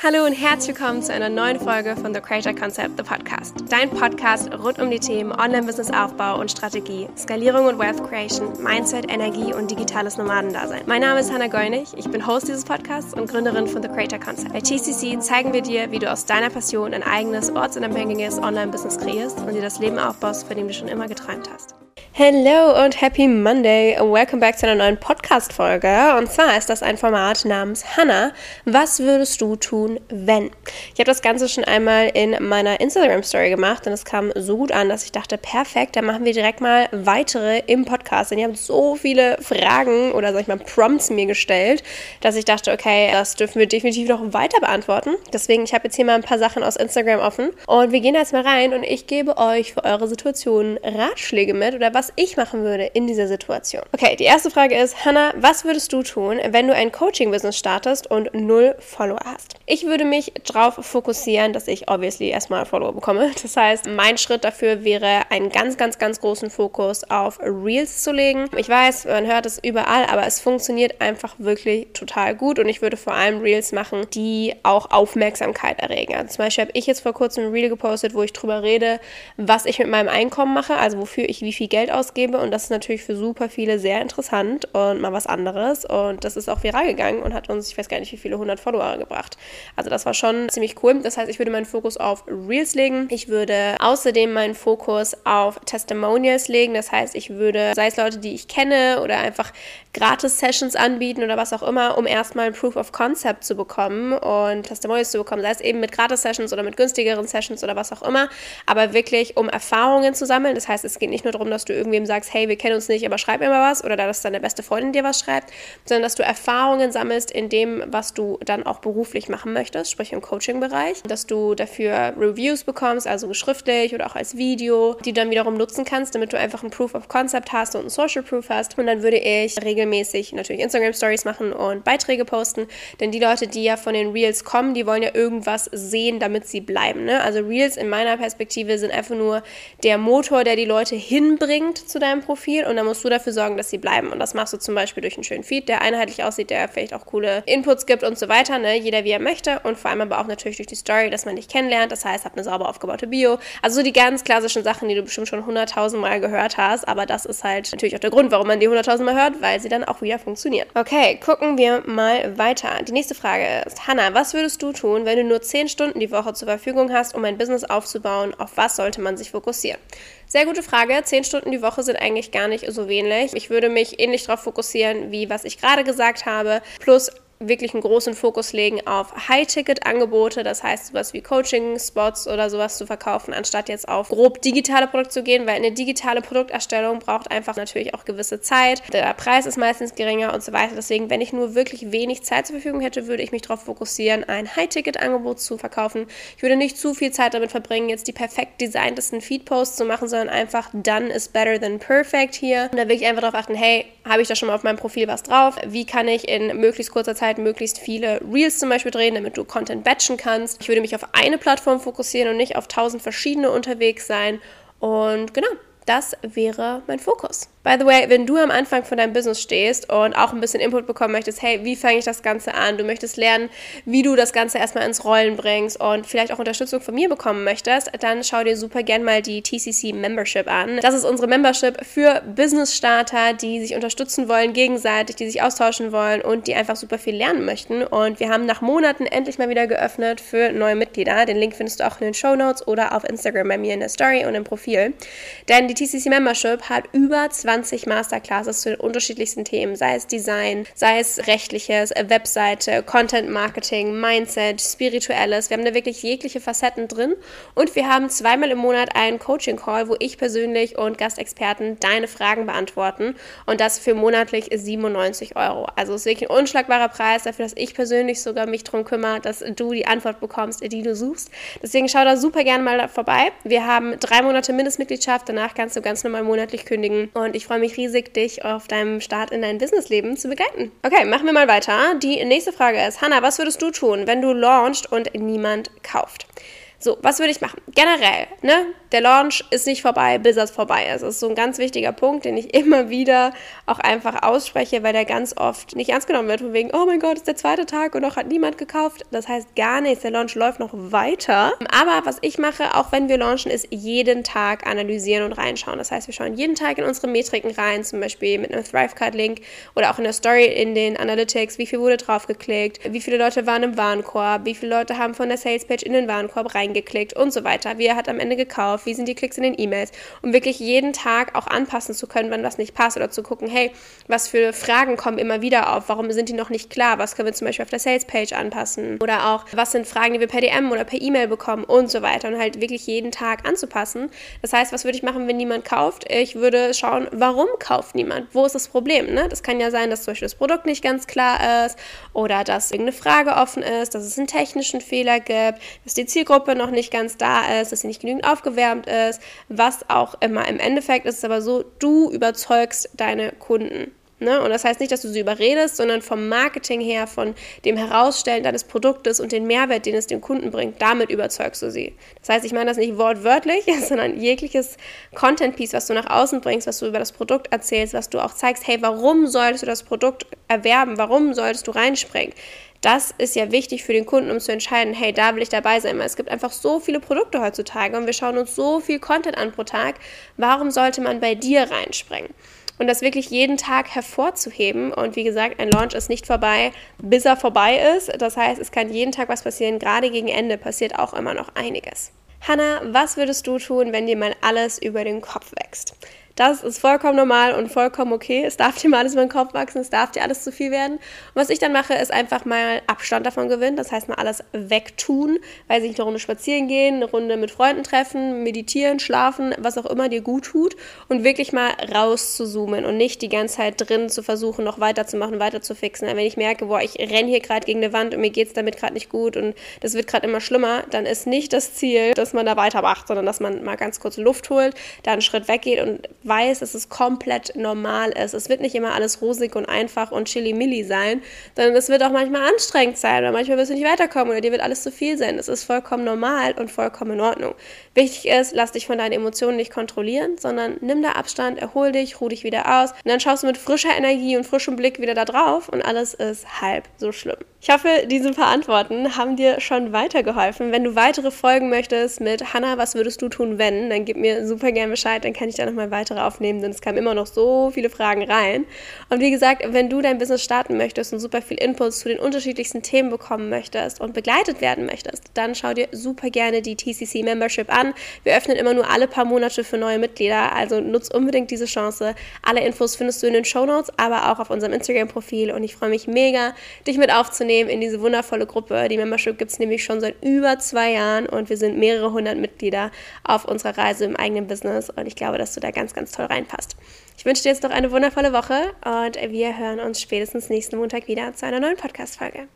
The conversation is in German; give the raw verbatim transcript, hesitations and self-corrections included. Hallo und herzlich willkommen zu einer neuen Folge von The Creator Concept, The Podcast. Dein Podcast rund um die Themen Online-Business-Aufbau und Strategie, Skalierung und Wealth Creation, Mindset, Energie und digitales Nomadendasein. Mein Name ist Hannah Geuenich, ich bin Host dieses Podcasts und Gründerin von The Creator Concept. Bei T C C zeigen wir dir, wie du aus deiner Passion ein eigenes, ortsunabhängiges Online-Business kreierst und dir das Leben aufbaust, von dem du schon immer geträumt hast. Hello und Happy Monday. Welcome back zu einer neuen Podcast-Folge. Und zwar ist das ein Format namens Hannah. Was würdest du tun, wenn? Ich habe das Ganze schon einmal in meiner Instagram-Story gemacht und es kam so gut an, dass ich dachte, perfekt, dann machen wir direkt mal weitere im Podcast. Denn ihr habt so viele Fragen oder, sag ich mal, Prompts mir gestellt, dass ich dachte, okay, das dürfen wir definitiv noch weiter beantworten. Deswegen, ich habe jetzt hier mal ein paar Sachen aus Instagram offen und wir gehen da jetzt mal rein und ich gebe euch für eure Situationen Ratschläge mit oder was ich machen würde in dieser Situation. Okay, die erste Frage ist, Hannah, was würdest du tun, wenn du ein Coaching-Business startest und null Follower hast? Ich würde mich darauf fokussieren, dass ich obviously erstmal Follower bekomme. Das heißt, mein Schritt dafür wäre, einen ganz, ganz, ganz großen Fokus auf Reels zu legen. Ich weiß, man hört es überall, aber es funktioniert einfach wirklich total gut und ich würde vor allem Reels machen, die auch Aufmerksamkeit erregen. Also zum Beispiel habe ich jetzt vor kurzem ein Reel gepostet, wo ich drüber rede, was ich mit meinem Einkommen mache, also wofür ich wie viel Geld ausgebe und das ist natürlich für super viele sehr interessant und mal was anderes und das ist auch viral gegangen und hat uns, ich weiß gar nicht, wie viele hundert Follower gebracht. Also das war schon ziemlich cool. Das heißt, ich würde meinen Fokus auf Reels legen. Ich würde außerdem meinen Fokus auf Testimonials legen. Das heißt, ich würde, sei es Leute, die ich kenne oder einfach Gratis-Sessions anbieten oder was auch immer, um erstmal ein Proof of Concept zu bekommen und Testimonials zu bekommen. Sei es eben mit Gratis-Sessions oder mit günstigeren Sessions oder was auch immer, aber wirklich um Erfahrungen zu sammeln. Das heißt, es geht nicht nur darum, dass du irgendwem sagst, hey, wir kennen uns nicht, aber schreib mir mal was oder dass deine beste Freundin dir was schreibt, sondern dass du Erfahrungen sammelst in dem, was du dann auch beruflich machen möchtest, sprich im Coaching-Bereich, dass du dafür Reviews bekommst, also schriftlich oder auch als Video, die du dann wiederum nutzen kannst, damit du einfach ein Proof of Concept hast und ein Social Proof hast und dann würde ich regelmäßig mäßig natürlich Instagram-Stories machen und Beiträge posten, denn die Leute, die ja von den Reels kommen, die wollen ja irgendwas sehen, damit sie bleiben, ne? Also Reels in meiner Perspektive sind einfach nur der Motor, der die Leute hinbringt zu deinem Profil und dann musst du dafür sorgen, dass sie bleiben und das machst du zum Beispiel durch einen schönen Feed, der einheitlich aussieht, der vielleicht auch coole Inputs gibt und so weiter, ne? Jeder wie er möchte und vor allem aber auch natürlich durch die Story, dass man dich kennenlernt, das heißt, hab eine sauber aufgebaute Bio, also so die ganz klassischen Sachen, die du bestimmt schon hunderttausend Mal gehört hast, aber das ist halt natürlich auch der Grund, warum man die hunderttausend Mal hört, weil sie dann auch wieder funktionieren. Okay, gucken wir mal weiter. Die nächste Frage ist, Hannah, was würdest du tun, wenn du nur zehn Stunden die Woche zur Verfügung hast, um ein Business aufzubauen? Auf was sollte man sich fokussieren? Sehr gute Frage. zehn Stunden die Woche sind eigentlich gar nicht so wenig. Ich würde mich ähnlich darauf fokussieren, wie was ich gerade gesagt habe, plus wirklich einen großen Fokus legen auf High-Ticket-Angebote, das heißt sowas wie Coaching-Spots oder sowas zu verkaufen, anstatt jetzt auf grob digitale Produkte zu gehen, weil eine digitale Produkterstellung braucht einfach natürlich auch gewisse Zeit, der Preis ist meistens geringer und so weiter, deswegen, wenn ich nur wirklich wenig Zeit zur Verfügung hätte, würde ich mich darauf fokussieren, ein High-Ticket-Angebot zu verkaufen. Ich würde nicht zu viel Zeit damit verbringen, jetzt die perfekt designtesten Feed-Posts zu machen, sondern einfach done is better than perfect hier und da will ich einfach darauf achten, hey, habe ich da schon mal auf meinem Profil was drauf, wie kann ich in möglichst kurzer Zeit möglichst viele Reels zum Beispiel drehen, damit du Content batchen kannst. Ich würde mich auf eine Plattform fokussieren und nicht auf tausend verschiedene unterwegs sein. Und genau, das wäre mein Fokus. By the way, wenn du am Anfang von deinem Business stehst und auch ein bisschen Input bekommen möchtest, hey, wie fange ich das Ganze an? Du möchtest lernen, wie du das Ganze erstmal ins Rollen bringst und vielleicht auch Unterstützung von mir bekommen möchtest, dann schau dir super gern mal die T C C Membership an. Das ist unsere Membership für Business-Starter, die sich unterstützen wollen gegenseitig, die sich austauschen wollen und die einfach super viel lernen möchten. Und wir haben nach Monaten endlich mal wieder geöffnet für neue Mitglieder. Den Link findest du auch in den Shownotes oder auf Instagram bei mir in der Story und im Profil. Denn die T C C Membership hat über zwanzig Masterclasses zu den unterschiedlichsten Themen, sei es Design, sei es Rechtliches, Webseite, Content Marketing, Mindset, Spirituelles. Wir haben da wirklich jegliche Facetten drin und wir haben zweimal im Monat einen Coaching Call, wo ich persönlich und Gastexperten deine Fragen beantworten und das für monatlich siebenundneunzig Euro. Also es ist wirklich ein unschlagbarer Preis dafür, dass ich persönlich sogar mich darum kümmere, dass du die Antwort bekommst, die du suchst. Deswegen schau da super gerne mal vorbei. Wir haben drei Monate Mindestmitgliedschaft, danach kannst du ganz normal monatlich kündigen und ich freue mich riesig, dich auf deinem Start in dein Businessleben zu begleiten. Okay, machen wir mal weiter. Die nächste Frage ist, Hannah, was würdest du tun, wenn du launchst und niemand kauft? So, was würde ich machen? Generell, ne? Der Launch ist nicht vorbei, bis er vorbei ist. Das ist so ein ganz wichtiger Punkt, den ich immer wieder auch einfach ausspreche, weil der ganz oft nicht ernst genommen wird, von wegen, oh mein Gott, ist der zweite Tag und noch hat niemand gekauft. Das heißt gar nichts, der Launch läuft noch weiter. Aber was ich mache, auch wenn wir launchen, ist jeden Tag analysieren und reinschauen. Das heißt, wir schauen jeden Tag in unsere Metriken rein, zum Beispiel mit einem Thrivecart-Link oder auch in der Story in den Analytics, wie viel wurde drauf geklickt, wie viele Leute waren im Warenkorb, wie viele Leute haben von der Salespage in den Warenkorb reingeklickt und so weiter. Wer hat am Ende gekauft, wie sind die Klicks in den E-Mails, um wirklich jeden Tag auch anpassen zu können, wenn was nicht passt oder zu gucken, hey, was für Fragen kommen immer wieder auf, warum sind die noch nicht klar, was können wir zum Beispiel auf der Salespage anpassen oder auch, was sind Fragen, die wir per D M oder per E-Mail bekommen und so weiter und halt wirklich jeden Tag anzupassen. Das heißt, was würde ich machen, wenn niemand kauft? Ich würde schauen, warum kauft niemand? Wo ist das Problem? Ne? Das kann ja sein, dass zum Beispiel das Produkt nicht ganz klar ist oder dass irgendeine Frage offen ist, dass es einen technischen Fehler gibt, dass die Zielgruppe noch nicht ganz da ist, dass sie nicht genügend aufgewärmt ist, was auch immer. Im Endeffekt ist es aber so, du überzeugst deine Kunden. Ne? Und das heißt nicht, dass du sie überredest, sondern vom Marketing her, von dem Herausstellen deines Produktes und den Mehrwert, den es dem Kunden bringt, damit überzeugst du sie. Das heißt, ich meine das nicht wortwörtlich, sondern jegliches Content-Piece, was du nach außen bringst, was du über das Produkt erzählst, was du auch zeigst, hey, warum solltest du das Produkt erwerben, warum solltest du reinspringen? Das ist ja wichtig für den Kunden, um zu entscheiden, hey, da will ich dabei sein, weil es gibt einfach so viele Produkte heutzutage und wir schauen uns so viel Content an pro Tag, warum sollte man bei dir reinspringen? Und das wirklich jeden Tag hervorzuheben. Und wie gesagt, ein Launch ist nicht vorbei, bis er vorbei ist. Das heißt, es kann jeden Tag was passieren. Gerade gegen Ende passiert auch immer noch einiges. Hannah, was würdest du tun, wenn dir mal alles über den Kopf wächst? Das ist vollkommen normal und vollkommen okay. Es darf dir mal alles über den Kopf wachsen, es darf dir alles zu viel werden. Und was ich dann mache, ist einfach mal Abstand davon gewinnen. Das heißt, mal alles wegtun. Weiß ich nicht, eine Runde spazieren gehen, eine Runde mit Freunden treffen, meditieren, schlafen, was auch immer dir gut tut. Und wirklich mal raus zu zoomen und nicht die ganze Zeit drin zu versuchen, noch weiterzumachen, weiter zu fixen. Wenn ich merke, boah, ich renne hier gerade gegen eine Wand und mir geht es damit gerade nicht gut und das wird gerade immer schlimmer, dann ist nicht das Ziel, dass man da weitermacht, sondern dass man mal ganz kurz Luft holt, da einen Schritt weggeht und weiß, dass es komplett normal ist. Es wird nicht immer alles rosig und einfach und chillimilli sein, sondern es wird auch manchmal anstrengend sein oder manchmal wirst du nicht weiterkommen oder dir wird alles zu viel sein. Es ist vollkommen normal und vollkommen in Ordnung. Wichtig ist, lass dich von deinen Emotionen nicht kontrollieren, sondern nimm da Abstand, erhol dich, ruh dich wieder aus und dann schaust du mit frischer Energie und frischem Blick wieder da drauf und alles ist halb so schlimm. Ich hoffe, diese paar Antworten haben dir schon weitergeholfen. Wenn du weitere Folgen möchtest mit Hannah, was würdest du tun, wenn, dann gib mir super gerne Bescheid, dann kann ich da nochmal weitere aufnehmen, denn es kamen immer noch so viele Fragen rein. Und wie gesagt, wenn du dein Business starten möchtest und super viel Inputs zu den unterschiedlichsten Themen bekommen möchtest und begleitet werden möchtest, dann schau dir super gerne die T C C Membership an. Wir öffnen immer nur alle paar Monate für neue Mitglieder, also nutz unbedingt diese Chance. Alle Infos findest du in den Shownotes, aber auch auf unserem Instagram-Profil und ich freue mich mega, dich mit aufzunehmen in diese wundervolle Gruppe. Die Membership gibt es nämlich schon seit über zwei Jahren und wir sind mehrere hundert Mitglieder auf unserer Reise im eigenen Business und ich glaube, dass du da ganz, ganz ganz toll reinpasst. Ich wünsche dir jetzt noch eine wundervolle Woche und wir hören uns spätestens nächsten Montag wieder zu einer neuen Podcast-Folge.